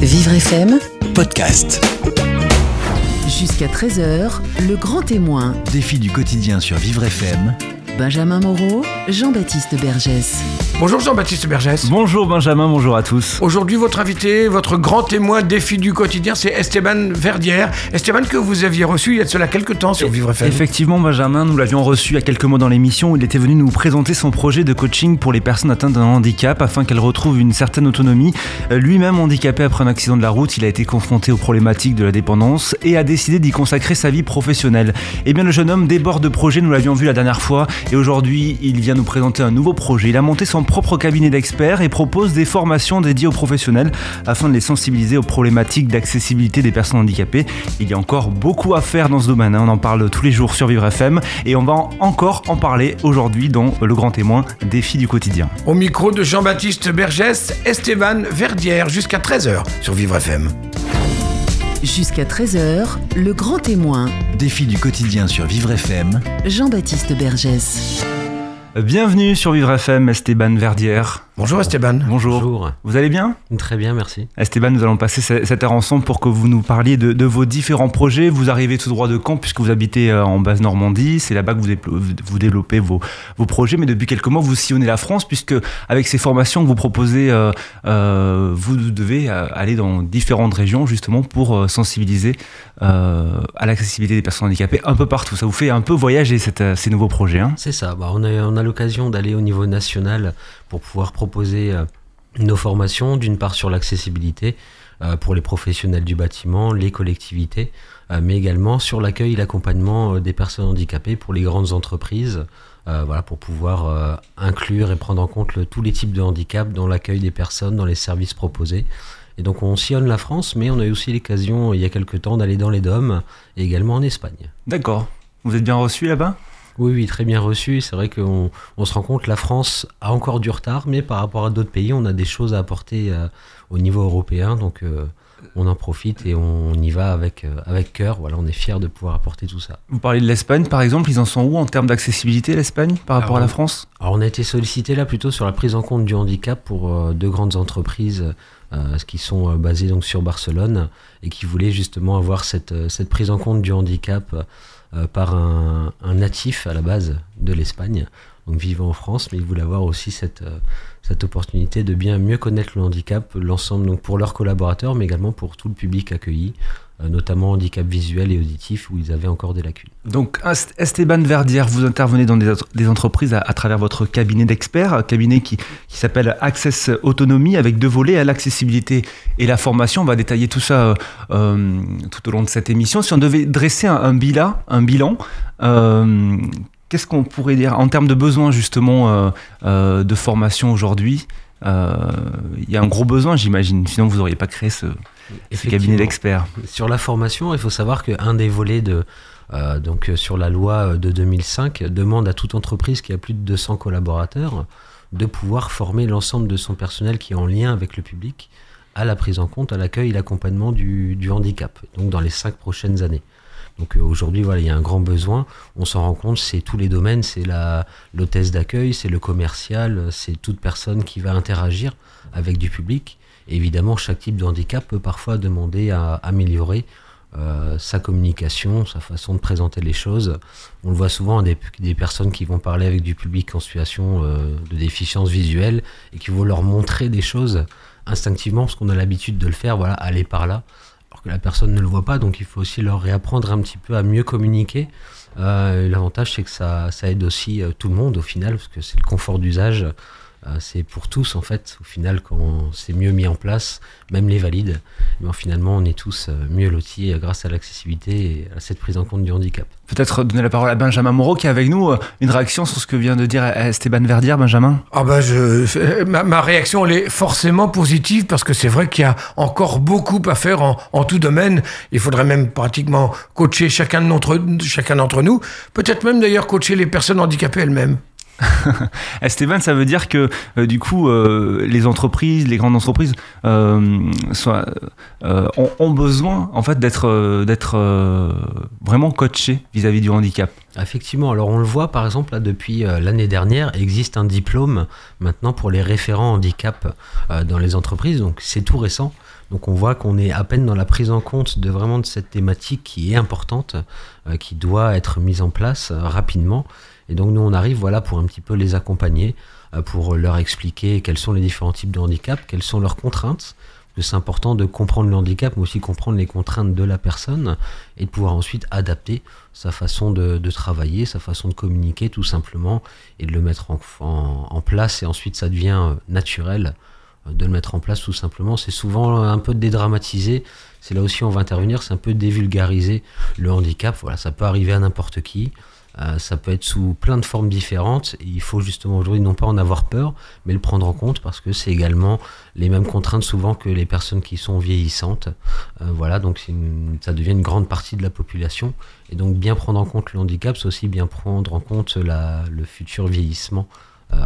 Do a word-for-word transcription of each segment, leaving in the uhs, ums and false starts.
Vivre F M, podcast. Jusqu'à treize heures, le grand témoin. Défi du quotidien sur Vivre F M. Benjamin Moreau, Jean-Baptiste Bergès. Bonjour Jean-Baptiste Bergès. Bonjour Benjamin, bonjour à tous. Aujourd'hui, votre invité, votre grand témoin défi du quotidien, c'est Esteban Verdière. Esteban que vous aviez reçu il y a de cela quelques temps sur Vivre F M. Effectivement Benjamin, nous l'avions reçu il y a quelques mois dans l'émission où il était venu nous présenter son projet de coaching pour les personnes atteintes d'un handicap afin qu'elles retrouvent une certaine autonomie. Lui-même handicapé après un accident de la route, il a été confronté aux problématiques de la dépendance et a décidé d'y consacrer sa vie professionnelle. Eh bien le jeune homme déborde de projets, nous l'avions vu la dernière fois. Et aujourd'hui, il vient nous présenter un nouveau projet. Il a monté son propre cabinet d'experts et propose des formations dédiées aux professionnels afin de les sensibiliser aux problématiques d'accessibilité des personnes handicapées. Il y a encore beaucoup à faire dans ce domaine. On en parle tous les jours sur Vivre F M et on va encore en parler aujourd'hui dans Le Grand Témoin, défi du quotidien. Au micro de Jean-Baptiste Bergès, Esteban Verdière, jusqu'à treize heures sur Vivre F M. Jusqu'à treize heures, le grand témoin. Défi du quotidien sur Vivre F M. Jean-Baptiste Bergès. Bienvenue sur Vivre F M, Esteban Verdière. Bonjour Esteban. Bonjour. Bonjour. Vous allez bien ? Très bien, merci. Esteban, nous allons passer cette heure ensemble pour que vous nous parliez de, de vos différents projets. Vous arrivez tout droit de Caen puisque vous habitez en Basse-Normandie. C'est là-bas que vous, vous développez vos, vos projets. Mais depuis quelques mois, vous sillonnez la France puisque avec ces formations que vous proposez, euh, euh, vous devez aller dans différentes régions justement pour sensibiliser euh, à l'accessibilité des personnes handicapées un peu partout. Ça vous fait un peu voyager cette, ces nouveaux projets. Hein. C'est ça. Bah, on a, on a l'occasion d'aller au niveau national pour pouvoir proposer Proposer nos formations, d'une part sur l'accessibilité euh, pour les professionnels du bâtiment, les collectivités, euh, mais également sur l'accueil et l'accompagnement des personnes handicapées pour les grandes entreprises, euh, voilà, pour pouvoir euh, inclure et prendre en compte le, tous les types de handicaps dans l'accueil des personnes, dans les services proposés. Et donc on sillonne la France, mais on a eu aussi l'occasion il y a quelques temps d'aller dans les D O M et également en Espagne. D'accord. Vous êtes bien reçu là-bas ? Oui, oui, très bien reçu. C'est vrai qu'on on se rend compte que la France a encore du retard, mais par rapport à d'autres pays, on a des choses à apporter euh, au niveau européen. Donc, euh, on en profite et on, on y va avec, euh, avec cœur. Voilà, on est fiers de pouvoir apporter tout ça. Vous parlez de l'Espagne, par exemple. Ils en sont où en termes d'accessibilité, l'Espagne, par rapport alors, à la France ? Alors, on a été sollicité là plutôt sur la prise en compte du handicap pour euh, deux grandes entreprises euh, qui sont euh, basées donc, sur Barcelone et qui voulaient justement avoir cette, cette prise en compte du handicap euh, Euh, par un, un natif à la base de l'Espagne, donc vivant en France, mais ils voulaient avoir aussi cette, euh, cette opportunité de bien mieux connaître le handicap, l'ensemble donc pour leurs collaborateurs, mais également pour tout le public accueilli, euh, notamment handicap visuel et auditif, où ils avaient encore des lacunes. Donc Esteban Verdière, vous intervenez dans des, des entreprises à, à travers votre cabinet d'experts, un cabinet qui, qui s'appelle Access Autonomie, avec deux volets, à l'accessibilité et la formation. On va détailler tout ça euh, euh, tout au long de cette émission. Si on devait dresser un, un bilan, un bilan euh, qu'est-ce qu'on pourrait dire en termes de besoins justement euh, euh, de formation aujourd'hui ? Euh, y a un gros besoin, j'imagine, sinon vous n'auriez pas créé ce, ce cabinet d'experts. Sur la formation, il faut savoir qu'un des volets de, euh, donc sur la loi de deux mille cinq demande à toute entreprise qui a plus de deux cents collaborateurs de pouvoir former l'ensemble de son personnel qui est en lien avec le public à la prise en compte, à l'accueil et l'accompagnement du, du handicap, donc dans les cinq prochaines années. Donc aujourd'hui, voilà, il y a un grand besoin. On s'en rend compte, c'est tous les domaines, c'est la, l'hôtesse d'accueil, c'est le commercial, c'est toute personne qui va interagir avec du public. Et évidemment, chaque type de handicap peut parfois demander à améliorer euh, sa communication, sa façon de présenter les choses. On le voit souvent, des, des personnes qui vont parler avec du public en situation euh, de déficience visuelle et qui vont leur montrer des choses instinctivement parce qu'on a l'habitude de le faire, voilà, aller par là. Alors que la personne ne le voit pas, donc il faut aussi leur réapprendre un petit peu à mieux communiquer. Euh, l'avantage, c'est que ça, ça aide aussi euh, tout le monde au final, parce que c'est le confort d'usage, euh, c'est pour tous en fait. Au final, quand c'est mieux mis en place, même les valides, ben, finalement on est tous euh, mieux lotis euh, grâce à l'accessibilité et à cette prise en compte du handicap. Peut-être donner la parole à Benjamin Moreau qui est avec nous. Une réaction sur ce que vient de dire Esteban Verdière, Benjamin ? Ah bah je, ma, ma réaction elle est forcément positive parce que c'est vrai qu'il y a encore beaucoup à faire en, en tout domaine. Il faudrait même pratiquement coacher chacun d'entre, chacun d'entre nous. Peut-être même d'ailleurs coacher les personnes handicapées elles-mêmes. Esteban, ça veut dire que euh, du coup, euh, les entreprises, les grandes entreprises, euh, soient, euh, ont, ont besoin en fait d'être, euh, d'être euh, vraiment coachées vis-à-vis du handicap. Effectivement. Alors on le voit par exemple là, depuis euh, l'année dernière, existe un diplôme maintenant pour les référents handicap euh, dans les entreprises. Donc c'est tout récent. Donc on voit qu'on est à peine dans la prise en compte de vraiment de cette thématique qui est importante, euh, qui doit être mise en place euh, rapidement. Et donc nous on arrive voilà, pour un petit peu les accompagner, euh, pour leur expliquer quels sont les différents types de handicap, quelles sont leurs contraintes. Parce que c'est important de comprendre le handicap, mais aussi comprendre les contraintes de la personne et de pouvoir ensuite adapter sa façon de, de travailler, sa façon de communiquer tout simplement et de le mettre en, en, en place. Et ensuite ça devient naturel de le mettre en place tout simplement. C'est souvent un peu dédramatisé, c'est là aussi on va intervenir, c'est un peu dévulgariser le handicap. Voilà, ça peut arriver à n'importe qui, euh, ça peut être sous plein de formes différentes, et il faut justement aujourd'hui non pas en avoir peur, mais le prendre en compte parce que c'est également les mêmes contraintes souvent que les personnes qui sont vieillissantes. Euh, voilà, donc c'est une, ça devient une grande partie de la population, et donc bien prendre en compte le handicap, c'est aussi bien prendre en compte la, le futur vieillissement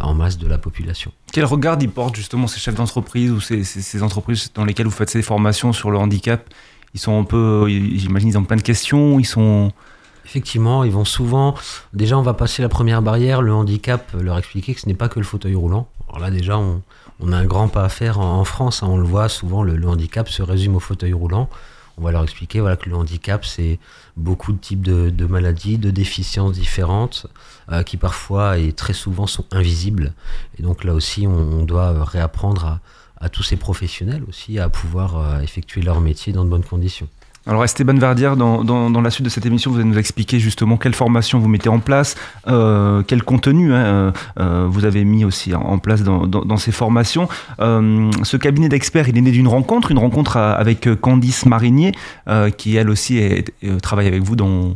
en masse de la population. Quel regard ils portent justement ces chefs d'entreprise ou ces, ces, ces entreprises dans lesquelles vous faites ces formations sur le handicap? Ils sont un peu, j'imagine, ils ont plein de questions, ils sont... Effectivement, ils vont souvent... Déjà, on va passer la première barrière, le handicap, leur expliquer que ce n'est pas que le fauteuil roulant. Alors là, déjà, on, on a un grand pas à faire en, en France, hein, on le voit souvent, le, le handicap se résume au fauteuil roulant. On va leur expliquer voilà, que le handicap, c'est beaucoup de types de, de maladies, de déficiences différentes, euh, qui parfois et très souvent sont invisibles. Et donc là aussi, on, on doit réapprendre à, à tous ces professionnels aussi à pouvoir euh, effectuer leur métier dans de bonnes conditions. Alors Esteban Verdière, dans, dans, dans la suite de cette émission, vous allez nous expliquer justement quelle formation vous mettez en place, euh, quel contenu hein, euh, vous avez mis aussi en place dans, dans, dans ces formations. Euh, ce cabinet d'experts, il est né d'une rencontre, une rencontre avec Candice Marignier, euh, qui elle aussi est, est, travaille avec vous dans...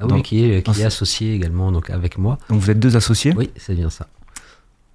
Ah oui, dans, qui est, qui est associée également donc avec moi. Donc vous êtes deux associés ? Oui, c'est bien ça.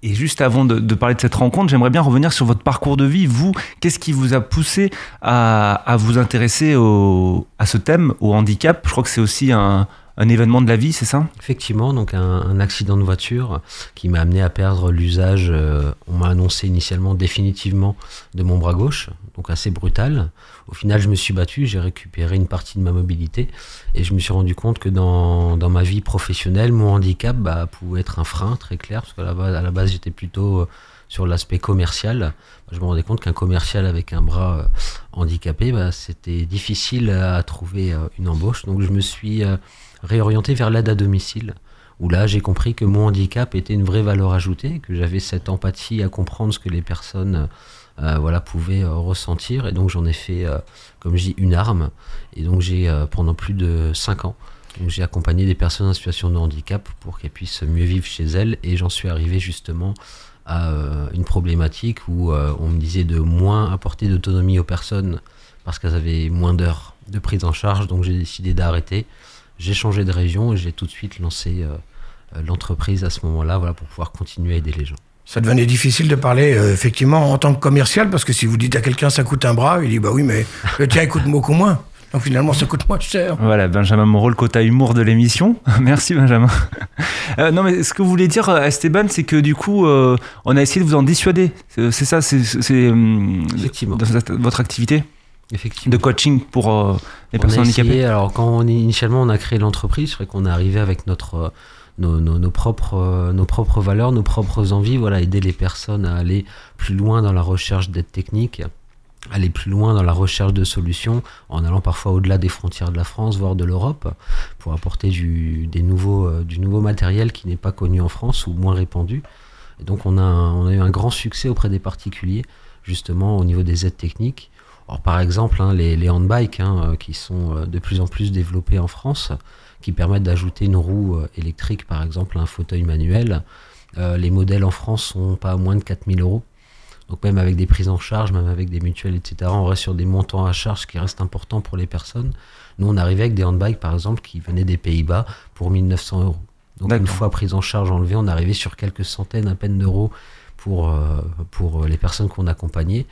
Et juste avant de, de parler de cette rencontre, j'aimerais bien revenir sur votre parcours de vie. Vous, qu'est-ce qui vous a poussé à, à vous intéresser au, à ce thème, au handicap ? Je crois que c'est aussi un, un événement de la vie, c'est ça ? Effectivement, donc un, un accident de voiture qui m'a amené à perdre l'usage, euh, on m'a annoncé initialement définitivement, de mon bras gauche, donc assez brutal. Au final, je me suis battu, j'ai récupéré une partie de ma mobilité et je me suis rendu compte que dans, dans ma vie professionnelle, mon handicap bah, pouvait être un frein très clair, parce qu'à la base, à la base j'étais plutôt sur l'aspect commercial. Je me rendais compte qu'un commercial avec un bras handicapé, bah, c'était difficile à trouver une embauche. Donc je me suis réorienté vers l'aide à domicile, où là j'ai compris que mon handicap était une vraie valeur ajoutée, que j'avais cette empathie à comprendre ce que les personnes... Euh, voilà, pouvait euh, ressentir, et donc j'en ai fait, euh, comme je dis, une arme, et donc j'ai, euh, pendant plus de cinq ans, donc j'ai accompagné des personnes en situation de handicap pour qu'elles puissent mieux vivre chez elles, et j'en suis arrivé justement à euh, une problématique où euh, on me disait de moins apporter d'autonomie aux personnes parce qu'elles avaient moins d'heures de prise en charge, donc j'ai décidé d'arrêter, j'ai changé de région et j'ai tout de suite lancé euh, l'entreprise à ce moment-là, voilà, pour pouvoir continuer à aider les gens. Ça devenait difficile de parler, euh, effectivement, en tant que commercial, parce que si vous dites à quelqu'un « ça coûte un bras », il dit « bah oui, mais le tien, il coûte beaucoup moins ». Donc finalement, ça coûte moins cher. Voilà, Benjamin Moreau, le quota humour de l'émission. Merci Benjamin. Euh, non mais ce que vous voulez dire, Esteban, c'est que du coup, euh, on a essayé de vous en dissuader. C'est, c'est ça, c'est, c'est hum, dans votre activité de coaching pour euh, les on personnes a essayé, handicapées. Alors quand on, initialement on a créé l'entreprise, c'est vrai qu'on est arrivé avec notre... Euh, Nos, nos, nos, propres, nos propres valeurs, nos propres envies, voilà, aider les personnes à aller plus loin dans la recherche d'aide technique, aller plus loin dans la recherche de solutions, en allant parfois au-delà des frontières de la France, voire de l'Europe, pour apporter du, des nouveaux, euh, du nouveau matériel qui n'est pas connu en France ou moins répandu. Et donc on a, on a eu un grand succès auprès des particuliers, justement au niveau des aides techniques. Alors, par exemple, hein, les, les handbikes hein, qui sont de plus en plus développés en France, qui permettent d'ajouter une roue électrique, par exemple, à un fauteuil manuel. Euh, les modèles en France sont pas à moins de quatre mille euros. Donc même avec des prises en charge, même avec des mutuelles, et cetera, on reste sur des montants à charge qui restent importants pour les personnes. Nous, on arrivait avec des handbikes, par exemple, qui venaient des Pays-Bas pour mille neuf cents euros. Donc D'accord. Une fois prise en charge enlevée, on arrivait sur quelques centaines à peine d'euros pour, euh, pour les personnes qu'on accompagnait.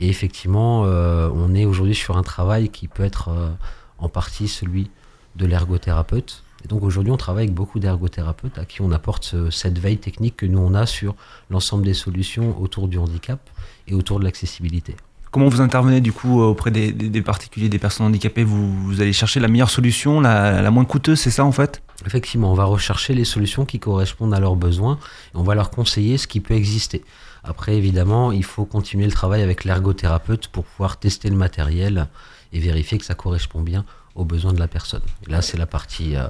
Et effectivement, euh, on est aujourd'hui sur un travail qui peut être euh, en partie celui de l'ergothérapeute, Et donc aujourd'hui, on travaille avec beaucoup d'ergothérapeutes à qui on apporte ce, cette veille technique que nous, on a sur l'ensemble des solutions autour du handicap et autour de l'accessibilité. Comment vous intervenez du coup auprès des, des, des particuliers, des personnes handicapées? Vous, vous allez chercher la meilleure solution, la, la moins coûteuse, c'est ça en fait? Effectivement, on va rechercher les solutions qui correspondent à leurs besoins et on va leur conseiller ce qui peut exister. Après, évidemment, il faut continuer le travail avec l'ergothérapeute pour pouvoir tester le matériel et vérifier que ça correspond bien aux besoins de la personne. Et là, c'est la partie euh,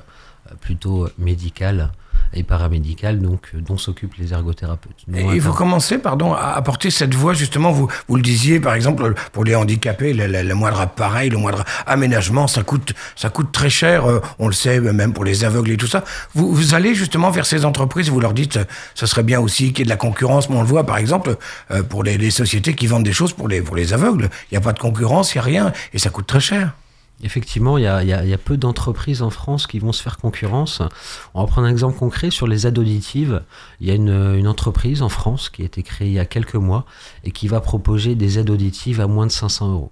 plutôt médicale et paramédicale, donc, dont s'occupent les ergothérapeutes. Nous, et vous commencez, pardon, à apporter cette voix, justement, vous, vous le disiez, par exemple, pour les handicapés, le, le, le moindre appareil, le moindre aménagement, ça coûte, ça coûte très cher, euh, on le sait, même pour les aveugles et tout ça. Vous, vous allez justement vers ces entreprises, vous leur dites, ce serait bien aussi qu'il y ait de la concurrence, mais on le voit, par exemple, euh, pour les, les sociétés qui vendent des choses pour les, pour les aveugles. Il n'y a pas de concurrence, il n'y a rien, et ça coûte très cher. Effectivement, il y a, y a, y a peu d'entreprises en France qui vont se faire concurrence. On va prendre un exemple concret sur les aides auditives. Il y a une, une entreprise en France qui a été créée il y a quelques mois et qui va proposer des aides auditives à moins de cinq cents euros.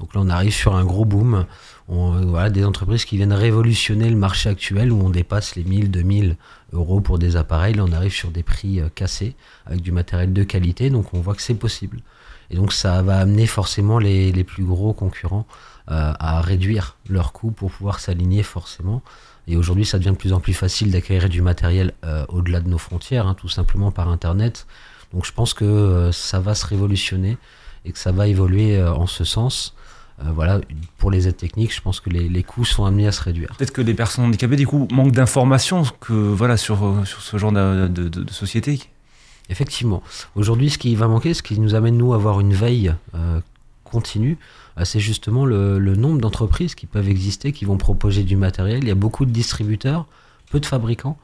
Donc là, on arrive sur un gros boom. On, voilà, des entreprises qui viennent révolutionner le marché actuel où on dépasse les mille, deux mille euros pour des appareils. Là, on arrive sur des prix cassés avec du matériel de qualité. Donc, on voit que c'est possible. Et donc, ça va amener forcément les, les plus gros concurrents euh, à réduire leurs coûts pour pouvoir s'aligner forcément. Et aujourd'hui, ça devient de plus en plus facile d'acquérir du matériel euh, au-delà de nos frontières, hein, tout simplement par Internet. Donc, je pense que euh, ça va se révolutionner et que ça va évoluer euh, en ce sens. Euh, voilà, pour les aides techniques, je pense que les, les coûts sont amenés à se réduire. Peut-être que les personnes handicapées, du coup, manquent d'informations que, voilà, sur, sur ce genre de, de, de société. Effectivement. Aujourd'hui, ce qui va manquer, ce qui nous amène, nous, à avoir une veille euh, continue, c'est justement le, le nombre d'entreprises qui peuvent exister, qui vont proposer du matériel. Il y a beaucoup de distributeurs, peu de fabricants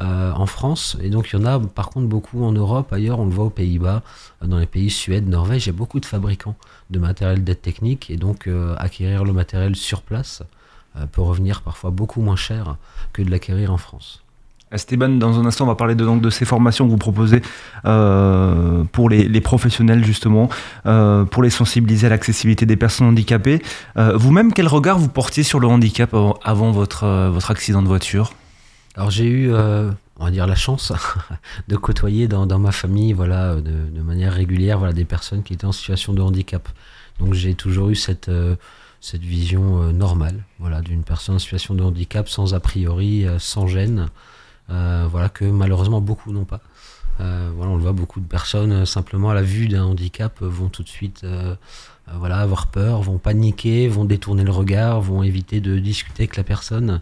euh, en France. Et donc, il y en a, par contre, beaucoup en Europe, ailleurs. On le voit aux Pays-Bas, dans les pays Suède, Norvège. Il y a beaucoup de fabricants de matériel d'aide technique. Et donc, euh, acquérir le matériel sur place euh, peut revenir parfois beaucoup moins cher que de l'acquérir en France. Esteban, dans un instant, on va parler de, donc, de ces formations que vous proposez euh, pour les, les professionnels, justement, euh, pour les sensibiliser à l'accessibilité des personnes handicapées. Euh, vous-même, quel regard vous portiez sur le handicap avant, avant votre, euh, votre accident de voiture? Alors, j'ai eu, euh, on va dire, la chance de côtoyer dans, dans ma famille, voilà, de, de manière régulière, voilà, des personnes qui étaient en situation de handicap. Donc, j'ai toujours eu cette... Euh, cette vision euh, normale, voilà, d'une personne en situation de handicap, sans a priori, euh, sans gêne, euh, voilà, que malheureusement beaucoup n'ont pas. Euh, voilà, on le voit, beaucoup de personnes euh, simplement à la vue d'un handicap euh, vont tout de suite euh, euh, voilà, avoir peur, vont paniquer, vont détourner le regard, vont éviter de discuter avec la personne.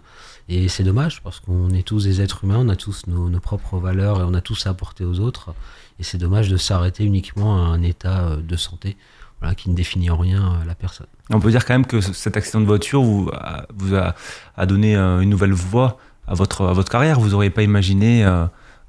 Et c'est dommage, parce qu'on est tous des êtres humains, on a tous nos, nos propres valeurs et on a tous à apporter aux autres. Et c'est dommage de s'arrêter uniquement à un état euh, de santé, voilà, qui ne définit en rien la personne. On peut dire quand même que cet accident de voiture vous a, vous a, a donné une nouvelle voie à votre, à votre carrière. Vous n'auriez pas imaginé euh,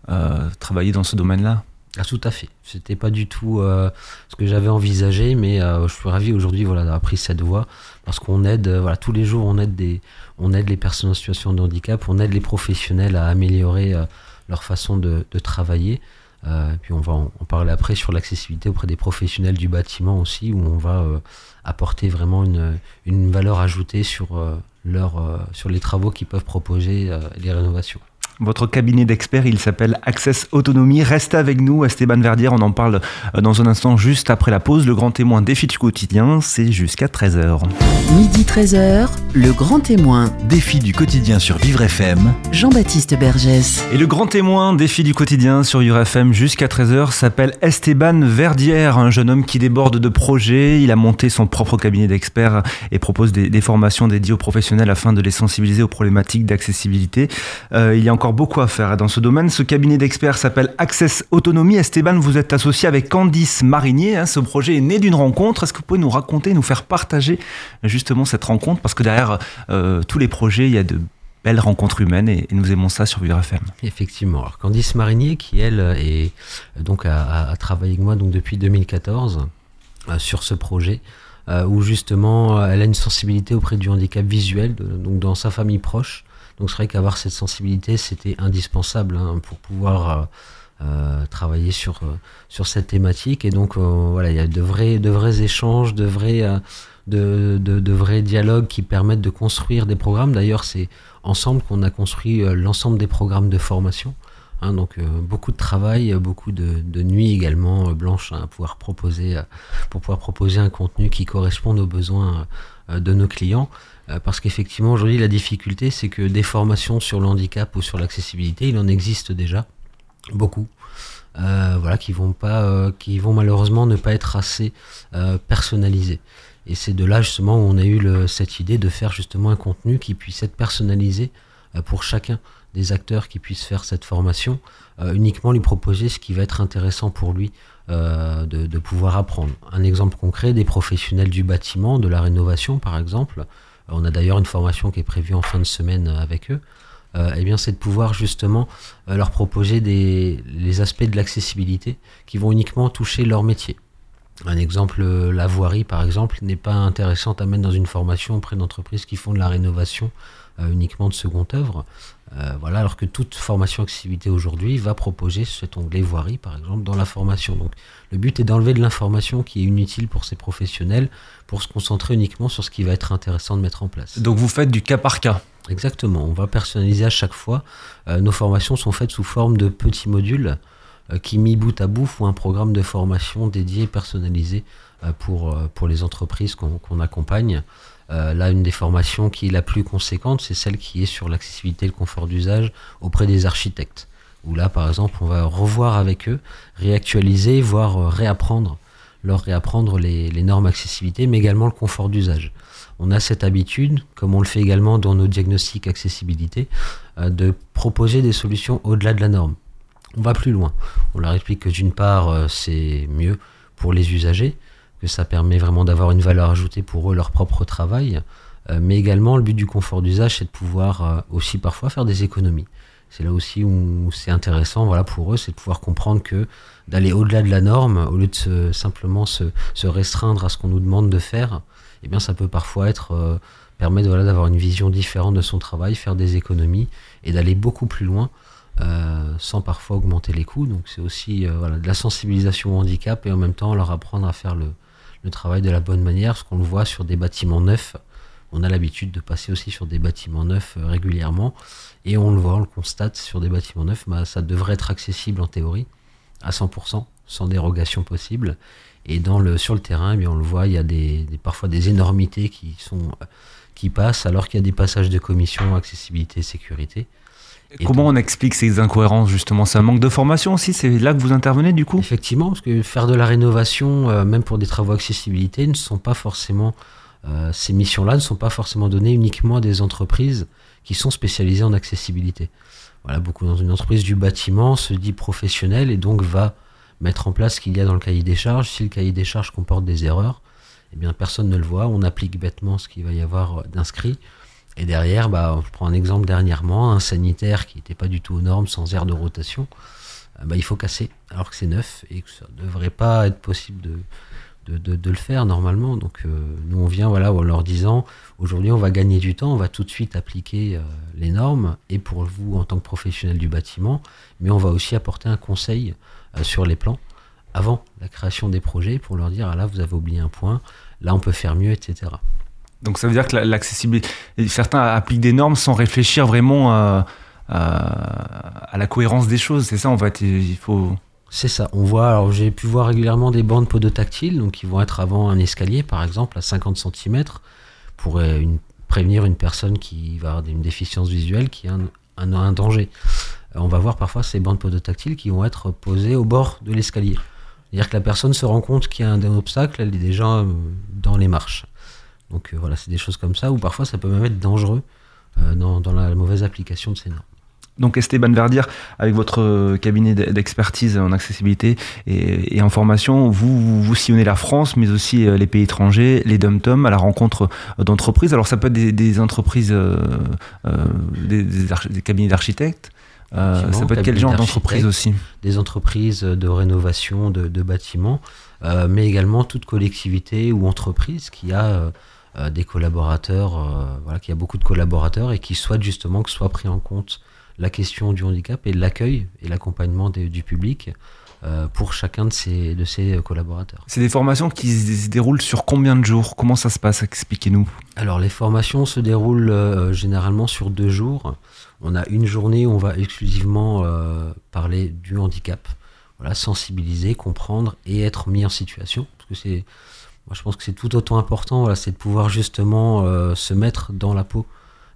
euh, travailler dans ce domaine-là? Ah, tout à fait. Ce n'était pas du tout euh, ce que j'avais envisagé, mais euh, je suis ravi aujourd'hui, voilà, d'avoir pris cette voie, parce qu'on aide, euh, voilà, tous les jours, on aide, des, on aide les personnes en situation de handicap, on aide les professionnels à améliorer euh, leur façon de, de travailler. Euh, et puis on va en, en parler après sur l'accessibilité auprès des professionnels du bâtiment aussi, où on va euh, apporter vraiment une, une valeur ajoutée sur, euh, leur, euh, sur les travaux qu'ils peuvent proposer, euh, les rénovations. Votre cabinet d'experts, il s'appelle Access Autonomie. Restez avec nous, Esteban Verdière, on en parle dans un instant juste après la pause. Le grand témoin défi du quotidien, c'est jusqu'à treize heures. midi treize heures, le grand témoin défi du quotidien sur Vivre F M. Jean-Baptiste Bergès. Et le grand témoin défi du quotidien sur Vivre F M jusqu'à treize heures s'appelle Esteban Verdière, un jeune homme qui déborde de projets. Il a monté son propre cabinet d'experts et propose des, des formations dédiées aux professionnels afin de les sensibiliser aux problématiques d'accessibilité. Euh, il y a encore beaucoup à faire dans ce domaine. Ce cabinet d'experts s'appelle Access Autonomie. Esteban, vous êtes associé avec Candice Marignier. Hein, ce projet est né d'une rencontre. Est-ce que vous pouvez nous raconter, nous faire partager justement cette rencontre? Parce que derrière euh, tous les projets, il y a de belles rencontres humaines et, et nous aimons ça sur Vivre F M. Effectivement. Alors, Candice Marignier, qui elle est, donc, a, a travaillé avec moi donc, depuis deux mille quatorze euh, sur ce projet, euh, où justement elle a une sensibilité auprès du handicap visuel, de, donc dans sa famille proche. Donc c'est vrai qu'avoir cette sensibilité, c'était indispensable, hein, pour pouvoir euh, travailler sur, sur cette thématique. Et donc, euh, voilà, il y a de vrais, de vrais échanges, de vrais, euh, de, de, de vrais dialogues qui permettent de construire des programmes. D'ailleurs, c'est ensemble qu'on a construit l'ensemble des programmes de formation. Hein, donc euh, beaucoup de travail, beaucoup de, de nuits également euh, blanches hein, à pouvoir proposer, euh, pour pouvoir proposer un contenu qui corresponde aux besoins euh, de nos clients. Euh, parce qu'effectivement, aujourd'hui, la difficulté, c'est que des formations sur le handicap ou sur l'accessibilité, il en existe déjà beaucoup. Euh, voilà, qui vont pas, euh, qui vont malheureusement ne pas être assez euh, personnalisées. Et c'est de là justement où on a eu le, cette idée de faire justement un contenu qui puisse être personnalisé euh, pour chacun des acteurs qui puissent faire cette formation, euh, uniquement lui proposer ce qui va être intéressant pour lui euh, de, de pouvoir apprendre. Un exemple concret, des professionnels du bâtiment, de la rénovation par exemple, euh, on a d'ailleurs une formation qui est prévue en fin de semaine avec eux, euh, et bien c'est de pouvoir justement euh, leur proposer des, les aspects de l'accessibilité qui vont uniquement toucher leur métier. Un exemple, la voirie par exemple, n'est pas intéressante à mettre dans une formation auprès d'entreprises qui font de la rénovation euh, uniquement de seconde œuvre. Euh, voilà, alors que toute formation activité aujourd'hui va proposer cet onglet voirie par exemple dans la formation. Donc le but est d'enlever de l'information qui est inutile pour ces professionnels pour se concentrer uniquement sur ce qui va être intéressant de mettre en place. Donc vous faites du cas par cas. Exactement, on va personnaliser à chaque fois. Euh, nos formations sont faites sous forme de petits modules euh, qui mis bout à bout font un programme de formation dédié, personnalisé euh, pour, euh, pour les entreprises qu'on, qu'on accompagne. Euh, là, une des formations qui est la plus conséquente, c'est celle qui est sur l'accessibilité et le confort d'usage auprès des architectes. Où là, par exemple, on va revoir avec eux, réactualiser, voire euh, réapprendre, leur réapprendre les, les normes accessibilité, mais également le confort d'usage. On a cette habitude, comme on le fait également dans nos diagnostics accessibilité, euh, de proposer des solutions au-delà de la norme. On va plus loin. On leur explique que d'une part, euh, c'est mieux pour les usagers, que ça permet vraiment d'avoir une valeur ajoutée pour eux, leur propre travail. Euh, mais également, le but du confort d'usage, c'est de pouvoir euh, aussi parfois faire des économies. C'est là aussi où c'est intéressant voilà, pour eux, c'est de pouvoir comprendre que d'aller au-delà de la norme, au lieu de se, simplement se, se restreindre à ce qu'on nous demande de faire, eh bien, ça peut parfois être, euh, permettre voilà, d'avoir une vision différente de son travail, faire des économies et d'aller beaucoup plus loin euh, sans parfois augmenter les coûts. Donc c'est aussi euh, voilà, de la sensibilisation au handicap et en même temps leur apprendre à faire le le travail de la bonne manière, ce qu'on le voit sur des bâtiments neufs. On a l'habitude de passer aussi sur des bâtiments neufs régulièrement, et on le voit, on le constate, sur des bâtiments neufs, bah, ça devrait être accessible en théorie, à cent pour cent, sans dérogation possible. Et dans le, sur le terrain, eh bien, on le voit, il y a des, des, parfois des énormités qui, sont, qui passent, alors qu'il y a des passages de commission, accessibilité, sécurité. Et comment donc, on explique ces incohérences justement? C'est un manque de formation aussi, c'est là que vous intervenez du coup? Effectivement, parce que faire de la rénovation, euh, même pour des travaux d'accessibilité, ne sont pas forcément, euh, ces missions-là ne sont pas forcément données uniquement à des entreprises qui sont spécialisées en accessibilité. Voilà, beaucoup dans une entreprise du bâtiment se dit professionnelle et donc va mettre en place ce qu'il y a dans le cahier des charges. Si le cahier des charges comporte des erreurs, eh bien personne ne le voit, on applique bêtement ce qu'il va y avoir d'inscrit. Et derrière, bah, je prends un exemple dernièrement, un sanitaire qui n'était pas du tout aux normes, sans aire de rotation, bah, il faut casser, alors que c'est neuf et que ça ne devrait pas être possible de, de, de, de le faire normalement. Donc euh, nous on vient voilà, en leur disant, aujourd'hui on va gagner du temps, on va tout de suite appliquer euh, les normes, et pour vous en tant que professionnel du bâtiment, mais on va aussi apporter un conseil euh, sur les plans, avant la création des projets, pour leur dire, ah là vous avez oublié un point, là on peut faire mieux, et cetera. Donc ça veut dire que l'accessibilité, certains appliquent des normes sans réfléchir vraiment à, à, à la cohérence des choses, c'est ça en fait, il faut... C'est ça, on voit, alors j'ai pu voir régulièrement des bandes podotactiles, donc qui vont être avant un escalier par exemple à cinquante centimètres, pour une, prévenir une personne qui va avoir une déficience visuelle, qui a un, un, un danger. On va voir parfois ces bandes podotactiles qui vont être posées au bord de l'escalier, c'est-à-dire que la personne se rend compte qu'il y a un, un obstacle, elle est déjà dans les marches. Donc euh, voilà, c'est des choses comme ça, où parfois ça peut même être dangereux euh, dans, dans la mauvaise application de ces normes. Donc Esteban Verdière, avec votre cabinet d'expertise en accessibilité et, et en formation, vous, vous, vous sillonnez la France, mais aussi les pays étrangers, les dom-tom, à la rencontre d'entreprises. Alors ça peut être des, des entreprises, euh, euh, des, des, archi- des cabinets d'architectes, euh, ça peut être quel genre d'entreprise aussi? Des entreprises de rénovation, de, de bâtiments, euh, mais également toute collectivité ou entreprise qui a... Euh, des collaborateurs, euh, voilà, qu'il y a beaucoup de collaborateurs et qui souhaitent justement que soient pris en compte la question du handicap et l'accueil et l'accompagnement des, du public euh, pour chacun de ses, de ses collaborateurs. C'est des formations qui se déroulent sur combien de jours ? Comment ça se passe ? Expliquez-nous. Alors, les formations se déroulent euh, généralement sur deux jours. On a une journée où on va exclusivement euh, parler du handicap. Voilà, sensibiliser, comprendre et être mis en situation. Parce que c'est, moi, je pense que c'est tout autant important, voilà, c'est de pouvoir justement euh, se mettre dans la peau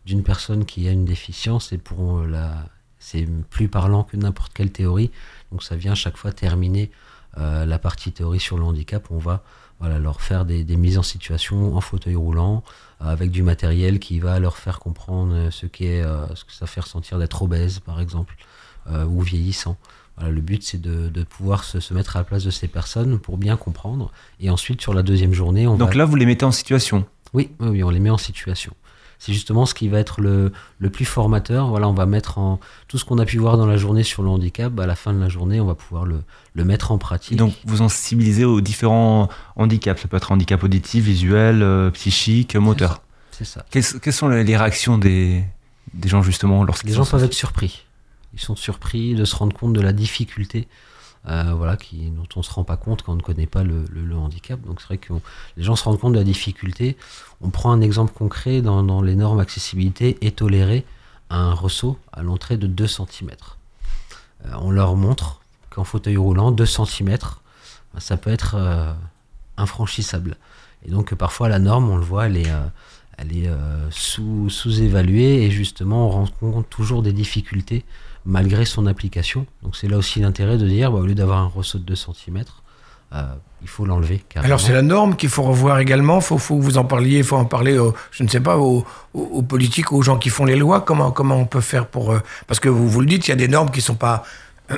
d'une personne qui a une déficience, et pour la, c'est plus parlant que n'importe quelle théorie. Donc ça vient à chaque fois terminer euh, la partie théorie sur le handicap. On va voilà, leur faire des, des mises en situation en fauteuil roulant, euh, avec du matériel qui va leur faire comprendre ce, qu'est, euh, ce que ça fait ressentir d'être obèse, par exemple, euh, ou vieillissant. Voilà, le but, c'est de, de pouvoir se, se mettre à la place de ces personnes pour bien comprendre. Et ensuite, sur la deuxième journée, on Donc va... là, vous les mettez en situation ? Oui, oui, oui, on les met en situation. C'est justement ce qui va être le, le plus formateur. Voilà, on va mettre en... Tout ce qu'on a pu voir dans la journée sur le handicap, à la fin de la journée, on va pouvoir le, le mettre en pratique. Donc, vous sensibilisez aux différents handicaps. Ça peut être handicap auditif, visuel, euh, psychique, moteur. C'est ça. C'est ça. Quelles, quelles sont les réactions des, des gens, justement, lorsqu'ils... Les gens peuvent être surpris. Ils sont surpris de se rendre compte de la difficulté euh, voilà, qui, dont on ne se rend pas compte quand on ne connaît pas le, le, le handicap. Donc c'est vrai que on, les gens se rendent compte de la difficulté. On prend un exemple concret dans, dans les normes accessibilité est toléré un ressaut à l'entrée de deux centimètres. Euh, on leur montre qu'en fauteuil roulant, deux centimètres, ben, ça peut être euh, infranchissable. Et donc parfois la norme, on le voit, elle est... Euh, elle est euh, sous, sous-évaluée, et justement on rencontre toujours des difficultés malgré son application. Donc c'est là aussi l'intérêt de dire, bah, au lieu d'avoir un ressaut de deux centimètres, euh, il faut l'enlever carrément. Alors c'est la norme qu'il faut revoir également, il faut, faut que vous en parliez, il faut en parler, aux, je ne sais pas, aux, aux politiques, aux gens qui font les lois, comment, comment on peut faire pour... Euh, parce que vous, vous le dites, il y a des normes qui ne sont pas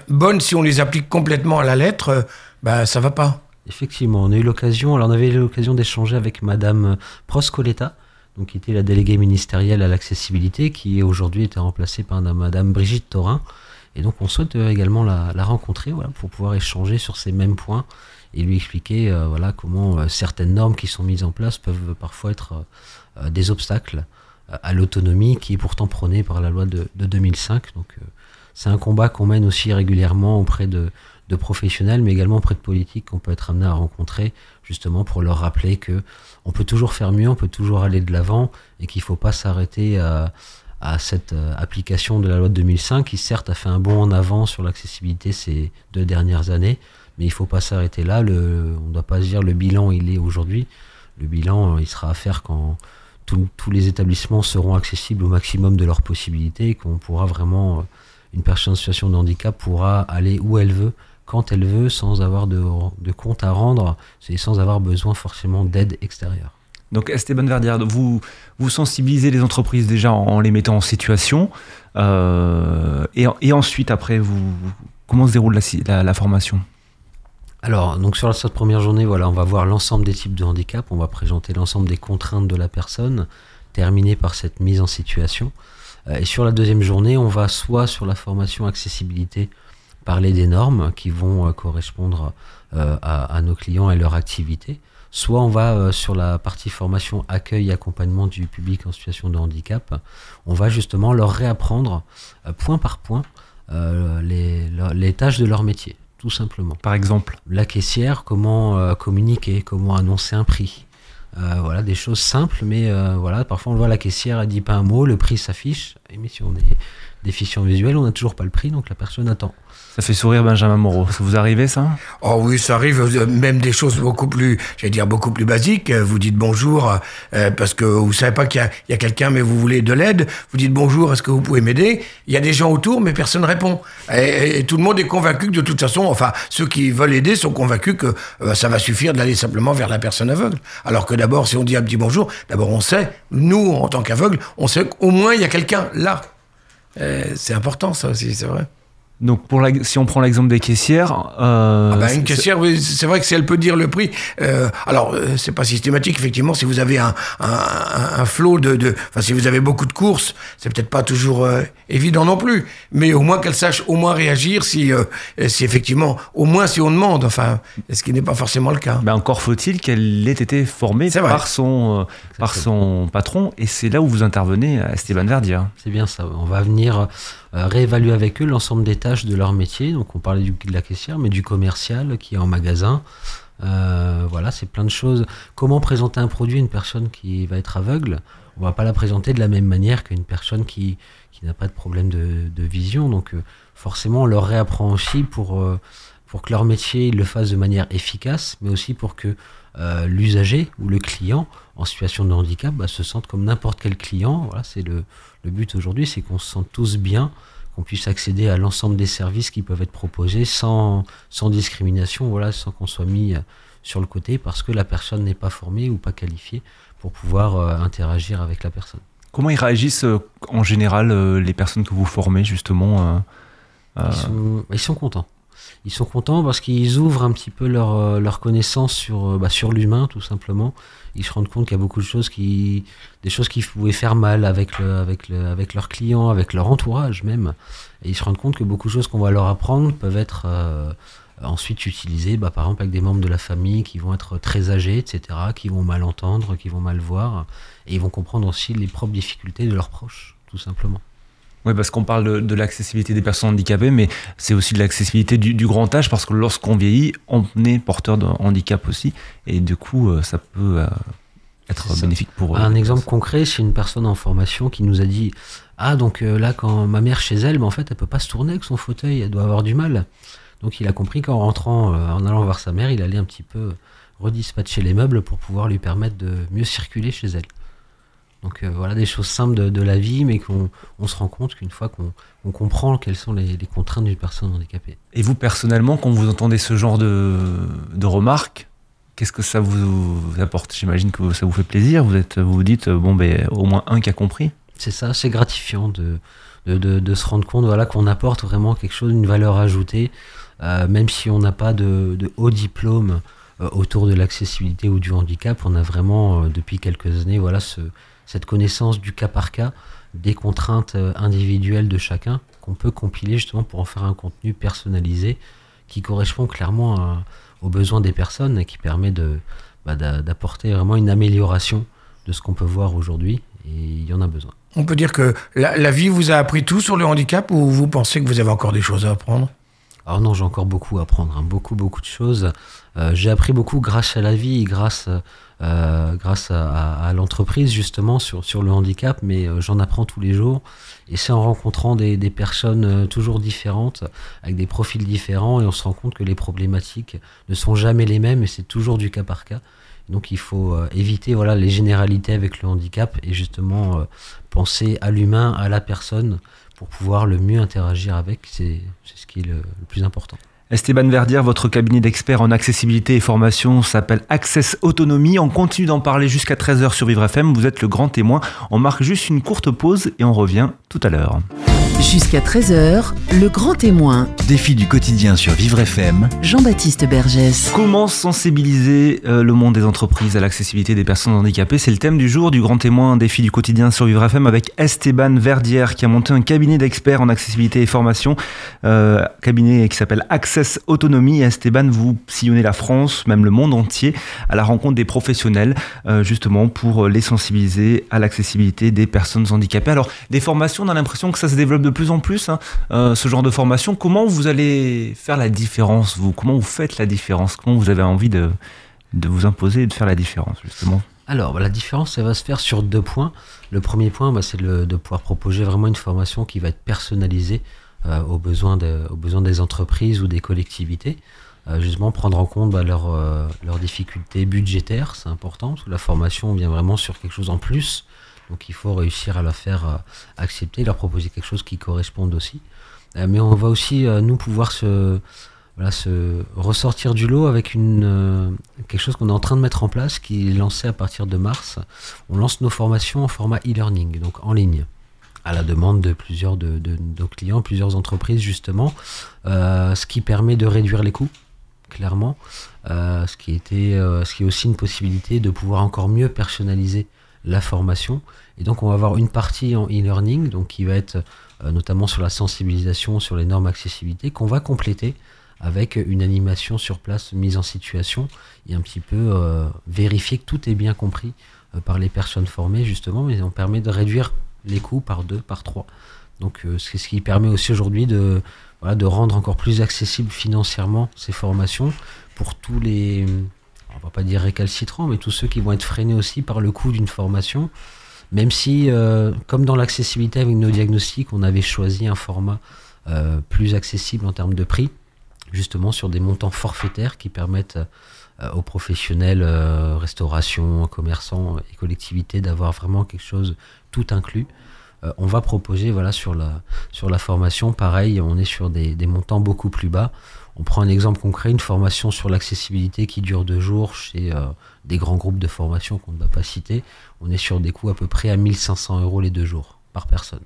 bonnes, si on les applique complètement à la lettre, euh, bah, ça ne va pas. Effectivement, on a eu l'occasion, alors on avait eu l'occasion d'échanger avec Madame Proscoletta, donc qui était la déléguée ministérielle à l'accessibilité, qui aujourd'hui était remplacée par Madame Brigitte Thorin. Et donc on souhaite également la, la rencontrer, voilà, pour pouvoir échanger sur ces mêmes points et lui expliquer euh, voilà, comment euh, certaines normes qui sont mises en place peuvent parfois être euh, des obstacles euh, à l'autonomie qui est pourtant prônée par la loi de, de deux mille cinq. Donc euh, c'est un combat qu'on mène aussi régulièrement auprès de, de professionnels, mais également auprès de politiques qu'on peut être amené à rencontrer, justement pour leur rappeler que on peut toujours faire mieux, on peut toujours aller de l'avant, et qu'il ne faut pas s'arrêter à, à cette application de la loi de deux mille cinq, qui certes a fait un bond en avant sur l'accessibilité ces deux dernières années, mais il ne faut pas s'arrêter là. Le, on ne doit pas se dire le bilan il est aujourd'hui, le bilan il sera à faire quand tout, tous les établissements seront accessibles au maximum de leurs possibilités, et qu'on pourra vraiment, une personne en situation de handicap pourra aller où elle veut, quand elle veut, sans avoir de, de compte à rendre, et sans avoir besoin forcément d'aide extérieure. Donc Esteban Verdière, vous, vous sensibilisez les entreprises déjà en, en les mettant en situation, euh, et, et ensuite après, vous, comment se déroule la, la, la formation ? Alors, donc sur cette première journée, voilà, on va voir l'ensemble des types de handicap, on va présenter l'ensemble des contraintes de la personne, terminée par cette mise en situation. Euh, et sur la deuxième journée, on va soit sur la formation accessibilité, parler des normes qui vont euh, correspondre euh, à, à nos clients et leur activité. Soit on va euh, sur la partie formation accueil et accompagnement du public en situation de handicap. On va justement leur réapprendre euh, point par point euh, les, le, les tâches de leur métier, tout simplement. Par exemple, la caissière, comment euh, communiquer, comment annoncer un prix. Euh, voilà, des choses simples, mais euh, voilà, parfois on voit la caissière, elle dit pas un mot, le prix s'affiche, et mais si on est déficient visuel, on n'a toujours pas le prix, donc la personne attend. Ça fait sourire Benjamin Moreau, ça vous arrivez ça ? Oh oui, ça arrive, même des choses beaucoup plus, j'allais dire beaucoup plus basiques. Vous dites bonjour euh, parce que vous savez pas qu'il y a, il y a quelqu'un, mais vous voulez de l'aide. Vous dites bonjour, est-ce que vous pouvez m'aider ? Il y a des gens autour, mais personne répond. Et, et, et tout le monde est convaincu que de toute façon, enfin, ceux qui veulent aider sont convaincus que euh, ça va suffire d'aller simplement vers la personne aveugle. Alors que d'abord, si on dit un petit bonjour, d'abord on sait, nous en tant qu'aveugles, on sait qu'au moins il y a quelqu'un là. Euh, c'est important ça aussi, c'est vrai. Donc, pour la, si on prend l'exemple des caissières... Euh, ah ben, une caissière, c'est... Oui, c'est vrai que si elle peut dire le prix... Euh, alors, euh, c'est pas systématique, effectivement, si vous avez un, un, un flot de... de enfin, si vous avez beaucoup de courses, c'est peut-être pas toujours euh, évident non plus. Mais au moins qu'elle sache au moins réagir si, euh, si effectivement... Au moins si on demande, enfin, ce qui n'est pas forcément le cas. Ben encore faut-il qu'elle ait été formée par son, euh, par son patron. Et c'est là où vous intervenez, Esteban Verdière. C'est bien ça. On va venir euh, réévaluer avec eux l'ensemble des tâches de leur métier. Donc on parlait du, de la caissière, mais du commercial qui est en magasin. Euh, voilà, c'est plein de choses. Comment présenter un produit à une personne qui va être aveugle? On ne va pas la présenter de la même manière qu'une personne qui, qui n'a pas de problème de, de vision. Donc euh, forcément, on leur réapprend aussi pour, euh, pour que leur métier ils le fassent de manière efficace, mais aussi pour que euh, l'usager ou le client en situation de handicap bah, se sente comme n'importe quel client. Voilà, c'est le, le but aujourd'hui, c'est qu'on se sente tous bien, qu'on puisse accéder à l'ensemble des services qui peuvent être proposés sans, sans discrimination, voilà, sans qu'on soit mis sur le côté parce que la personne n'est pas formée ou pas qualifiée pour pouvoir euh, interagir avec la personne. Comment ils réagissent euh, en général euh, les personnes que vous formez justement euh, euh... Ils sont, ils sont contents. Ils sont contents parce qu'ils ouvrent un petit peu leur, leur connaissance sur, bah, sur l'humain, tout simplement. Ils se rendent compte qu'il y a beaucoup de choses qui, des choses qui pouvaient faire mal avec, le, avec, le, avec leurs clients, avec leur entourage même. Et ils se rendent compte que beaucoup de choses qu'on va leur apprendre peuvent être euh, ensuite utilisées, bah, par exemple avec des membres de la famille qui vont être très âgés, et cetera, qui vont mal entendre, qui vont mal voir. Et ils vont comprendre aussi les propres difficultés de leurs proches, tout simplement. Oui, parce qu'on parle de, de l'accessibilité des personnes handicapées, mais c'est aussi de l'accessibilité du, du grand âge, parce que lorsqu'on vieillit, on est porteur d'un handicap aussi, et du coup, ça peut euh, être ça. bénéfique pour eux. Un exemple concret, c'est une personne en formation qui nous a dit « Ah, donc euh, là, quand ma mère chez elle, bah, en fait, elle peut pas se tourner avec son fauteuil, elle doit avoir du mal. » Donc, il a compris qu'en rentrant, euh, en allant voir sa mère, il allait un petit peu redispatcher les meubles pour pouvoir lui permettre de mieux circuler chez elle. Donc euh, voilà des choses simples de, de la vie, mais qu'on on se rend compte qu'une fois qu'on on comprend quelles sont les, les contraintes d'une personne handicapée. Et vous, personnellement, quand vous entendez ce genre de, de remarques, qu'est-ce que ça vous, vous apporte? J'imagine que ça vous fait plaisir, vous êtes, vous, vous dites, bon, ben, au moins un qui a compris. C'est ça, c'est gratifiant de, de, de, de se rendre compte voilà, qu'on apporte vraiment quelque chose, une valeur ajoutée, euh, même si on n'a pas de, de haut diplôme euh, autour de l'accessibilité ou du handicap, on a vraiment, euh, depuis quelques années, voilà, ce... cette connaissance du cas par cas, des contraintes individuelles de chacun, qu'on peut compiler justement pour en faire un contenu personnalisé qui correspond clairement à, aux besoins des personnes et qui permet de, bah, d'apporter vraiment une amélioration de ce qu'on peut voir aujourd'hui, et il y en a besoin. On peut dire que la, la vie vous a appris tout sur le handicap, ou vous pensez que vous avez encore des choses à apprendre ? Alors non, j'ai encore beaucoup à apprendre, hein, beaucoup, beaucoup de choses. Euh, j'ai appris beaucoup grâce à la vie, grâce, euh, grâce à, à, à l'entreprise justement sur, sur le handicap, mais euh, j'en apprends tous les jours. Et c'est en rencontrant des, des personnes toujours différentes, avec des profils différents, et on se rend compte que les problématiques ne sont jamais les mêmes, et c'est toujours du cas par cas. Donc il faut euh, éviter voilà, les généralités avec le handicap, et justement euh, penser à l'humain, à la personne, pour pouvoir le mieux interagir avec, c'est, c'est ce qui est le, le plus important. Esteban Verdière, votre cabinet d'experts en accessibilité et formation s'appelle Access Autonomie. On continue d'en parler jusqu'à treize heures sur Vivre F M, vous êtes le grand témoin. On marque juste une courte pause et on revient tout à l'heure. Jusqu'à treize heures, le grand témoin. Défi du quotidien sur Vivre F M. Jean-Baptiste Bergès. Comment sensibiliser le monde des entreprises à l'accessibilité des personnes handicapées? C'est le thème du jour du grand témoin, défi du quotidien sur Vivre F M, avec Esteban Verdière qui a monté un cabinet d'experts en accessibilité et formation, euh, cabinet qui s'appelle Access Autonomie. Esteban, vous sillonnez la France, même le monde entier, à la rencontre des professionnels, euh, justement pour les sensibiliser à l'accessibilité des personnes handicapées. Alors, des formations, on a l'impression que ça se développe de de plus en plus, hein, euh, ce genre de formation. Comment vous allez faire la différence, vous? Comment vous faites la différence? Comment vous avez envie de, de vous imposer et de faire la différence, justement? Alors, bah, la différence, ça va se faire sur deux points. Le premier point, bah, c'est le, de pouvoir proposer vraiment une formation qui va être personnalisée euh, aux, besoins de, aux besoins des entreprises ou des collectivités. Euh, justement, prendre en compte bah, leurs euh, leur difficultés budgétaires, c'est important, parce que la formation vient vraiment sur quelque chose en plus. Donc il faut réussir à la faire accepter, leur proposer quelque chose qui corresponde aussi. Mais on va aussi, nous, pouvoir se, voilà, se ressortir du lot avec une, quelque chose qu'on est en train de mettre en place, qui est lancé à partir de mars. On lance nos formations en format e-learning, donc en ligne. à la demande de plusieurs de, de, de nos clients, plusieurs entreprises justement, euh, ce qui permet de réduire les coûts, clairement, euh, ce qui était, euh, ce qui est aussi une possibilité de pouvoir encore mieux personnaliser la formation. Et donc on va avoir une partie en e-learning, donc qui va être euh, notamment sur la sensibilisation, sur les normes accessibilité, qu'on va compléter avec une animation sur place, mise en situation, et un petit peu euh, vérifier que tout est bien compris euh, par les personnes formées justement, mais on permet de réduire les coûts par deux, par trois. Donc euh, c'est ce qui permet aussi aujourd'hui de, voilà, de rendre encore plus accessible financièrement ces formations pour tous les, on va pas dire récalcitrants, mais tous ceux qui vont être freinés aussi par le coût d'une formation, même si, euh, comme dans l'accessibilité avec nos diagnostics, on avait choisi un format euh, plus accessible en termes de prix, justement sur des montants forfaitaires qui permettent euh, aux professionnels, euh, restauration, commerçants et collectivités d'avoir vraiment quelque chose tout inclus. Euh, on va proposer voilà, sur, la, sur la formation, pareil, on est sur des, des montants beaucoup plus bas. On prend un exemple concret, une formation sur l'accessibilité qui dure deux jours chez euh, des grands groupes de formation qu'on ne va pas citer. On est sur des coûts à peu près à mille cinq cents euros les deux jours par personne.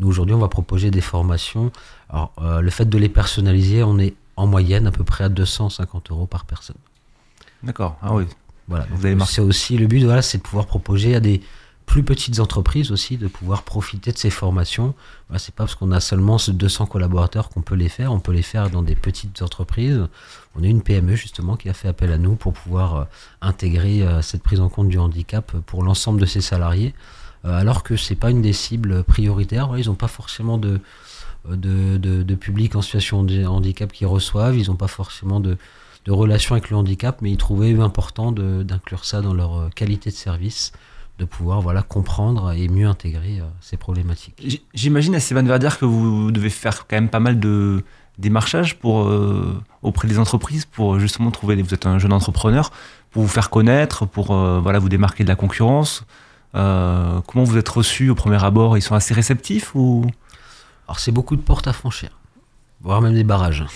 Nous, aujourd'hui, on va proposer des formations. Alors, euh, le fait de les personnaliser, on est en moyenne à peu près à deux cent cinquante euros par personne. D'accord. Ah oui. Voilà. Vous donc, avez marqué. C'est aussi le but, voilà, c'est de pouvoir proposer à des plus petites entreprises aussi, de pouvoir profiter de ces formations. Voilà, c'est pas parce qu'on a seulement deux cents collaborateurs qu'on peut les faire. On peut les faire dans des petites entreprises. On a une P M E, justement, qui a fait appel à nous pour pouvoir euh, intégrer euh, cette prise en compte du handicap pour l'ensemble de ses salariés. Alors que ce n'est pas une des cibles prioritaires, ils n'ont pas forcément de, de, de, de public en situation de handicap qu'ils reçoivent, ils n'ont pas forcément de, de relation avec le handicap, mais ils trouvaient important de, d'inclure ça dans leur qualité de service, de pouvoir voilà, comprendre et mieux intégrer ces problématiques. J'imagine, Esteban Verdière, que vous devez faire quand même pas mal de démarchages pour, euh, auprès des entreprises pour justement trouver, vous êtes un jeune entrepreneur, pour vous faire connaître, pour euh, voilà, vous démarquer de la concurrence. Euh, comment vous êtes reçus au premier abord? Ils sont assez réceptifs ou... Alors c'est beaucoup de portes à franchir, voire même des barrages.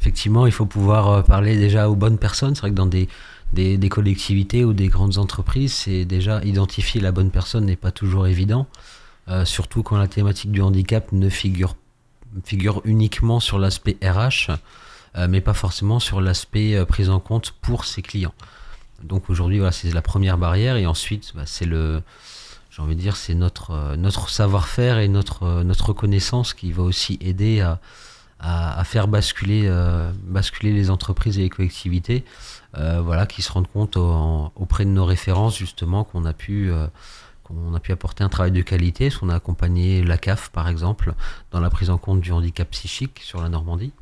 Effectivement, il faut pouvoir parler déjà aux bonnes personnes. C'est vrai que dans des, des, des collectivités ou des grandes entreprises, c'est déjà identifier la bonne personne n'est pas toujours évident, euh, surtout quand la thématique du handicap ne figure, figure uniquement sur l'aspect R H, euh, mais pas forcément sur l'aspect euh, prise en compte pour ses clients. Donc aujourd'hui, voilà, c'est la première barrière, et ensuite, bah, c'est le, j'ai envie de dire, c'est notre, euh, notre savoir-faire et notre, euh, notre connaissance qui va aussi aider à, à, à faire basculer, euh, basculer les entreprises et les collectivités, euh, voilà, qui se rendent compte au, en, auprès de nos références justement qu'on a pu, euh, qu'on a pu apporter un travail de qualité, parce qu'on a accompagné la C A F par exemple dans la prise en compte du handicap psychique sur la Normandie.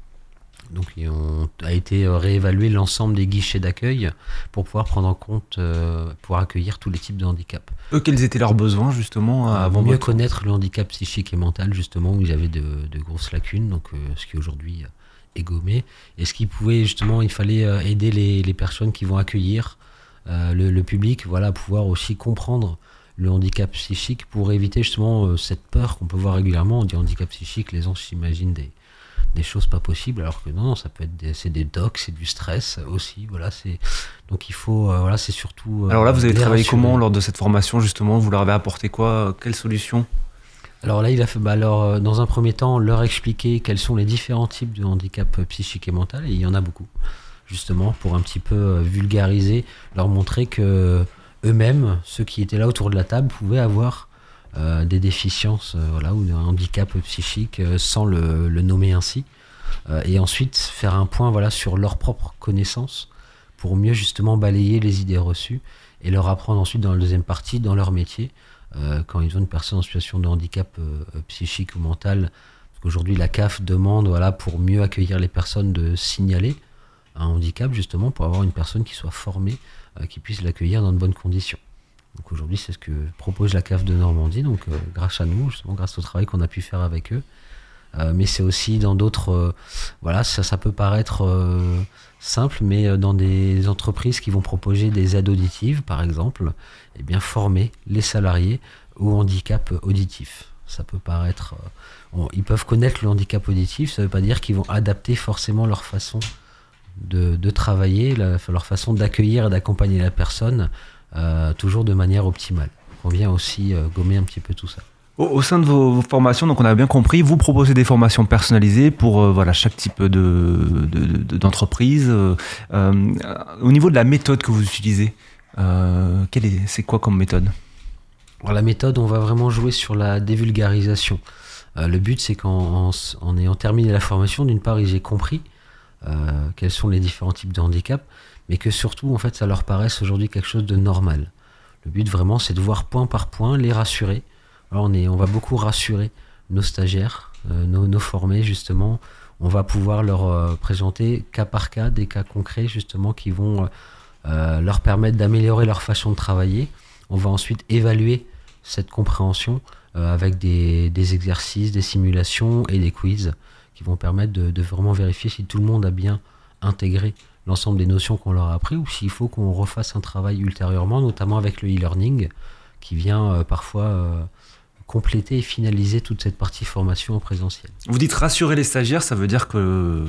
Donc on a été réévalué l'ensemble des guichets d'accueil pour pouvoir prendre en compte, euh, pour accueillir tous les types de handicap. Eux, quels étaient leurs besoins justement avant euh, mieux votre... connaître le handicap psychique et mental justement, où ils avaient de, de grosses lacunes, donc euh, ce qui aujourd'hui est gommé. Et ce qui pouvait justement, il fallait aider les, les personnes qui vont accueillir euh, le, le public, voilà, à pouvoir aussi comprendre le handicap psychique pour éviter justement euh, cette peur qu'on peut voir régulièrement. On dit handicap psychique, les gens s'imaginent des... des choses pas possibles, alors que non, non ça peut être des, c'est des docs, c'est du stress aussi, voilà, c'est, donc il faut, euh, voilà, c'est surtout... Euh, alors là, vous avez travaillé comment lors de cette formation, justement, vous leur avez apporté quoi, quelles solutions? Alors là, il a fait, bah, alors, dans un premier temps, leur expliquer quels sont les différents types de handicap psychique et mental, et il y en a beaucoup, justement, pour un petit peu vulgariser, leur montrer que eux-mêmes, ceux qui étaient là autour de la table, pouvaient avoir Euh, des déficiences euh, voilà, ou d'un handicap psychique euh, sans le, le nommer ainsi, euh, et ensuite faire un point voilà, sur leur propre connaissance pour mieux justement balayer les idées reçues et leur apprendre ensuite dans la deuxième partie, dans leur métier, euh, quand ils ont une personne en situation de handicap euh, psychique ou mental, parce qu'aujourd'hui la C A F demande voilà, pour mieux accueillir les personnes de signaler un handicap justement pour avoir une personne qui soit formée, euh, qui puisse l'accueillir dans de bonnes conditions. Donc aujourd'hui, c'est ce que propose la C A F de Normandie, donc euh, grâce à nous, justement, grâce au travail qu'on a pu faire avec eux. Euh, mais c'est aussi dans d'autres... Euh, voilà, ça, ça peut paraître euh, simple, mais dans des entreprises qui vont proposer des aides auditives, par exemple, eh bien former les salariés au handicap auditif. Ça peut paraître... Euh, bon, ils peuvent connaître le handicap auditif, ça ne veut pas dire qu'ils vont adapter forcément leur façon de, de travailler, la, leur façon d'accueillir et d'accompagner la personne, Euh, toujours de manière optimale. On vient aussi euh, gommer un petit peu tout ça. Au, au sein de vos, vos formations, donc on a bien compris, vous proposez des formations personnalisées pour euh, voilà, chaque type de, de, de, d'entreprise. Euh, euh, au niveau de la méthode que vous utilisez, euh, quelle est, c'est quoi comme méthode ? Alors, la méthode, on va vraiment jouer sur la dévulgarisation. Euh, le but, c'est qu'en en, en ayant terminé la formation, d'une part, ils aient compris euh, quels sont les différents types de handicap, mais que surtout, en fait, ça leur paraisse aujourd'hui quelque chose de normal. Le but, vraiment, c'est de voir point par point, les rassurer. Alors on, est, on va beaucoup rassurer nos stagiaires, euh, nos, nos formés justement. On va pouvoir leur euh, présenter cas par cas des cas concrets justement qui vont euh, leur permettre d'améliorer leur façon de travailler. On va ensuite évaluer cette compréhension euh, avec des, des exercices, des simulations et des quiz qui vont permettre de, de vraiment vérifier si tout le monde a bien intégré l'ensemble des notions qu'on leur a appris ou s'il faut qu'on refasse un travail ultérieurement, notamment avec le e-learning qui vient euh, parfois... Euh, compléter et finaliser toute cette partie formation en présentiel. Vous dites rassurer les stagiaires, ça veut dire que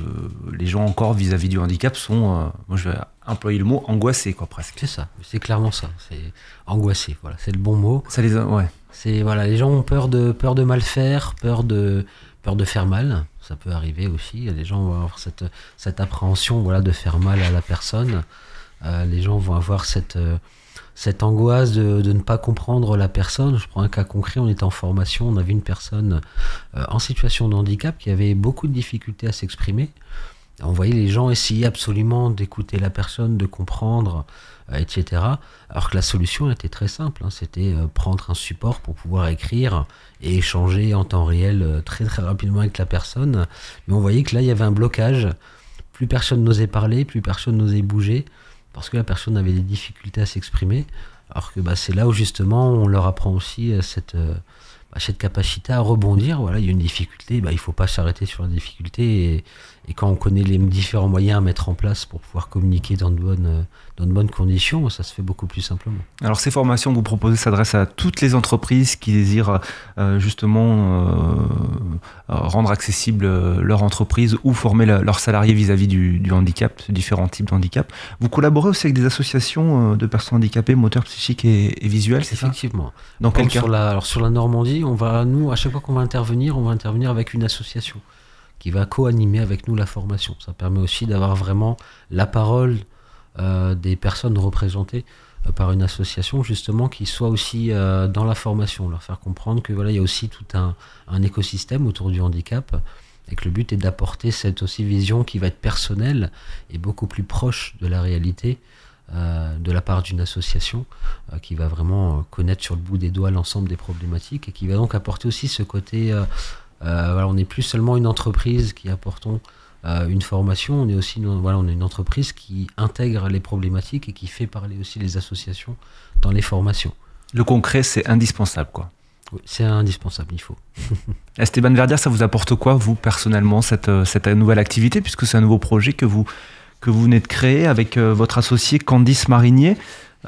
les gens encore vis-à-vis du handicap sont, euh, moi je vais employer le mot, angoissés quoi presque. C'est ça, c'est clairement ça, c'est angoissés, voilà, c'est le bon mot. Ça les, ouais. C'est voilà, les gens ont peur de peur de mal faire, peur de peur de faire mal, ça peut arriver aussi. Les gens vont avoir cette cette appréhension voilà de faire mal à la personne. Euh, les gens vont avoir cette euh, cette angoisse de, de ne pas comprendre la personne. Je prends un cas concret, on était en formation, on a vu une personne euh, en situation de handicap qui avait beaucoup de difficultés à s'exprimer. On voyait les gens essayer absolument d'écouter la personne, de comprendre, euh, et cetera. Alors que la solution était très simple, hein, c'était euh, prendre un support pour pouvoir écrire et échanger en temps réel euh, très très rapidement avec la personne. Mais on voyait que là, il y avait un blocage. Plus personne n'osait parler, plus personne n'osait bouger. Parce que la personne avait des difficultés à s'exprimer, alors que bah, c'est là où justement on leur apprend aussi cette, euh, cette capacité à rebondir. Voilà, il y a une difficulté, bah, il ne faut pas s'arrêter sur la difficulté, et, et quand on connaît les différents moyens à mettre en place pour pouvoir communiquer dans de bonnes, dans de bonnes conditions, ça se fait beaucoup plus simplement. Alors ces formations que vous proposez s'adressent à toutes les entreprises qui désirent euh, justement euh, rendre accessible leur entreprise ou former la, leurs salariés vis-à-vis du, du handicap, différents types de handicap. Vous collaborez aussi avec des associations de personnes handicapées, moteurs psychiques et, et visuels, c'est ça ? Effectivement. Dans quel cas ? Sur la, alors sur la Normandie, on va, nous, à chaque fois qu'on va intervenir, on va intervenir avec une association qui va co-animer avec nous la formation. Ça permet aussi d'avoir vraiment la parole euh, des personnes représentées euh, par une association, justement, qui soit aussi euh, dans la formation, leur faire comprendre que voilà, il y a aussi tout un, un écosystème autour du handicap, et que le but est d'apporter cette aussi vision qui va être personnelle et beaucoup plus proche de la réalité euh, de la part d'une association euh, qui va vraiment euh, connaître sur le bout des doigts l'ensemble des problématiques et qui va donc apporter aussi ce côté... Euh, Euh, voilà, on n'est plus seulement une entreprise qui apportons euh, une formation, on est aussi une, voilà, on est une entreprise qui intègre les problématiques et qui fait parler aussi les associations dans les formations. Le concret, c'est indispensable, quoi. Oui, c'est indispensable, il faut. Esteban Verdière, ça vous apporte quoi, vous, personnellement, cette, cette nouvelle activité, puisque c'est un nouveau projet que vous, que vous venez de créer avec euh, votre associé Candice Marignier.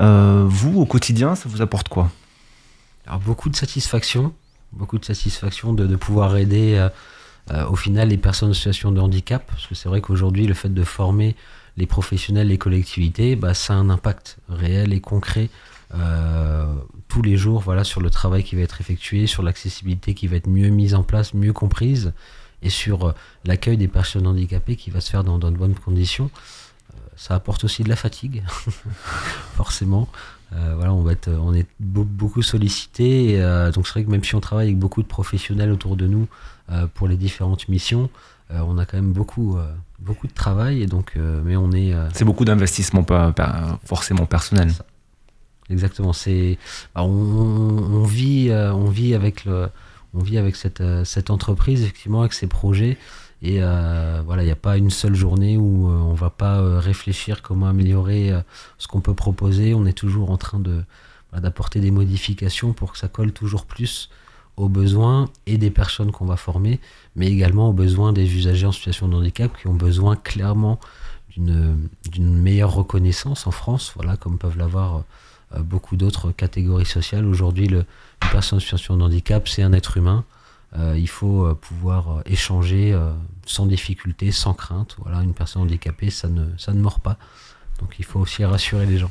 Euh, vous, au quotidien, ça vous apporte quoi ? Alors, beaucoup de satisfaction. Beaucoup de satisfaction de, de pouvoir aider euh, euh, au final les personnes en situation de handicap, parce que c'est vrai qu'aujourd'hui le fait de former les professionnels, les collectivités, bah, ça a un impact réel et concret euh, tous les jours voilà, sur le travail qui va être effectué, sur l'accessibilité qui va être mieux mise en place, mieux comprise, et sur euh, l'accueil des personnes handicapées qui va se faire dans, dans de bonnes conditions. Euh, ça apporte aussi de la fatigue, forcément. Euh, voilà, on, va être, on est beaucoup sollicité, et, euh, donc c'est vrai que même si on travaille avec beaucoup de professionnels autour de nous euh, pour les différentes missions, euh, on a quand même beaucoup, euh, beaucoup de travail, et donc, euh, mais on est... Euh, c'est beaucoup d'investissement, pas, pas forcément personnel. C'est exactement, c'est, on, on, vit, on, vit avec le, on vit avec cette, cette entreprise, effectivement, avec ces projets, et euh, voilà, il n'y a pas une seule journée où euh, on ne va pas euh, réfléchir comment améliorer euh, ce qu'on peut proposer. On est toujours en train de, voilà, d'apporter des modifications pour que ça colle toujours plus aux besoins et des personnes qu'on va former, mais également aux besoins des usagers en situation de handicap qui ont besoin clairement d'une, d'une meilleure reconnaissance en France, voilà, comme peuvent l'avoir euh, beaucoup d'autres catégories sociales. Aujourd'hui, le, une personne en situation de handicap, c'est un être humain. Euh, il faut euh, pouvoir euh, échanger euh, sans difficulté, sans crainte. Voilà, une personne handicapée, ça ne, ça ne mord pas. Donc il faut aussi rassurer les gens.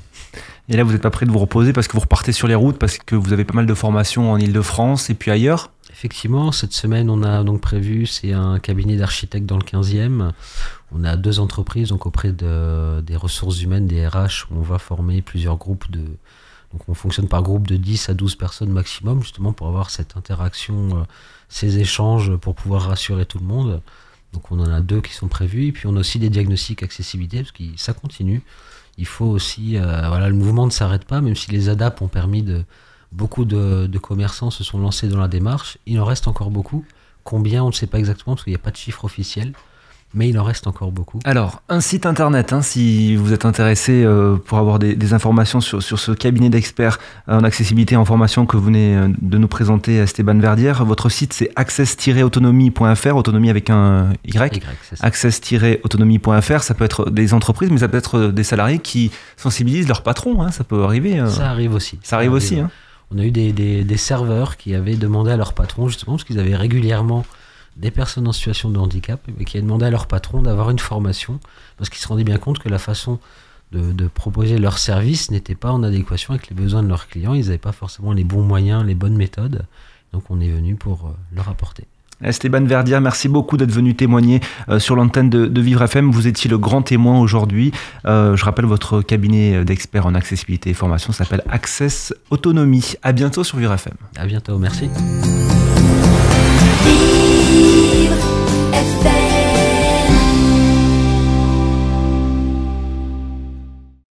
Et là, vous n'êtes pas prêt de vous reposer parce que vous repartez sur les routes, parce que vous avez pas mal de formations en Ile-de-France et puis ailleurs? Effectivement, cette semaine, on a donc prévu, c'est un cabinet d'architectes dans le quinzième. On a deux entreprises, donc auprès de, des ressources humaines, des R H, où on va former plusieurs groupes de... Donc on fonctionne par groupe de dix à douze personnes maximum, justement pour avoir cette interaction, ces échanges, pour pouvoir rassurer tout le monde. Donc on en a deux qui sont prévus, et puis on a aussi des diagnostics accessibilité, parce que ça continue. Il faut aussi, euh, voilà, le mouvement ne s'arrête pas, même si les A D A P ont permis de, beaucoup de, de commerçants se sont lancés dans la démarche. Il en reste encore beaucoup. Combien, on ne sait pas exactement, parce qu'il n'y a pas de chiffre officiel, mais il en reste encore beaucoup. Alors, un site internet, hein, si vous êtes intéressé euh, pour avoir des, des informations sur, sur ce cabinet d'experts en accessibilité et en formation que vous venez de nous présenter, Esteban Verdière. Votre site, c'est access tiret autonomie point f r, autonomie avec un Y, y access tiret autonomie point f r. Ça peut être des entreprises, mais ça peut être des salariés qui sensibilisent leur patron, hein, ça peut arriver. Euh, ça arrive aussi. Ça arrive, ça arrive aussi. Hein. On a eu des, des, des serveurs qui avaient demandé à leur patron, justement, parce qu'ils avaient régulièrement des personnes en situation de handicap, mais qui a demandé à leur patron d'avoir une formation, parce qu'ils se rendaient bien compte que la façon de, de proposer leurs services n'était pas en adéquation avec les besoins de leurs clients. Ils n'avaient pas forcément les bons moyens, les bonnes méthodes. Donc on est venu pour leur apporter. Esteban Verdière, merci beaucoup d'être venu témoigner sur l'antenne de, de Vivre F M. Vous étiez le grand témoin aujourd'hui. Euh, je rappelle, votre cabinet d'experts en accessibilité et formation s'appelle Access Autonomie. À bientôt sur Vivre F M. À bientôt, merci.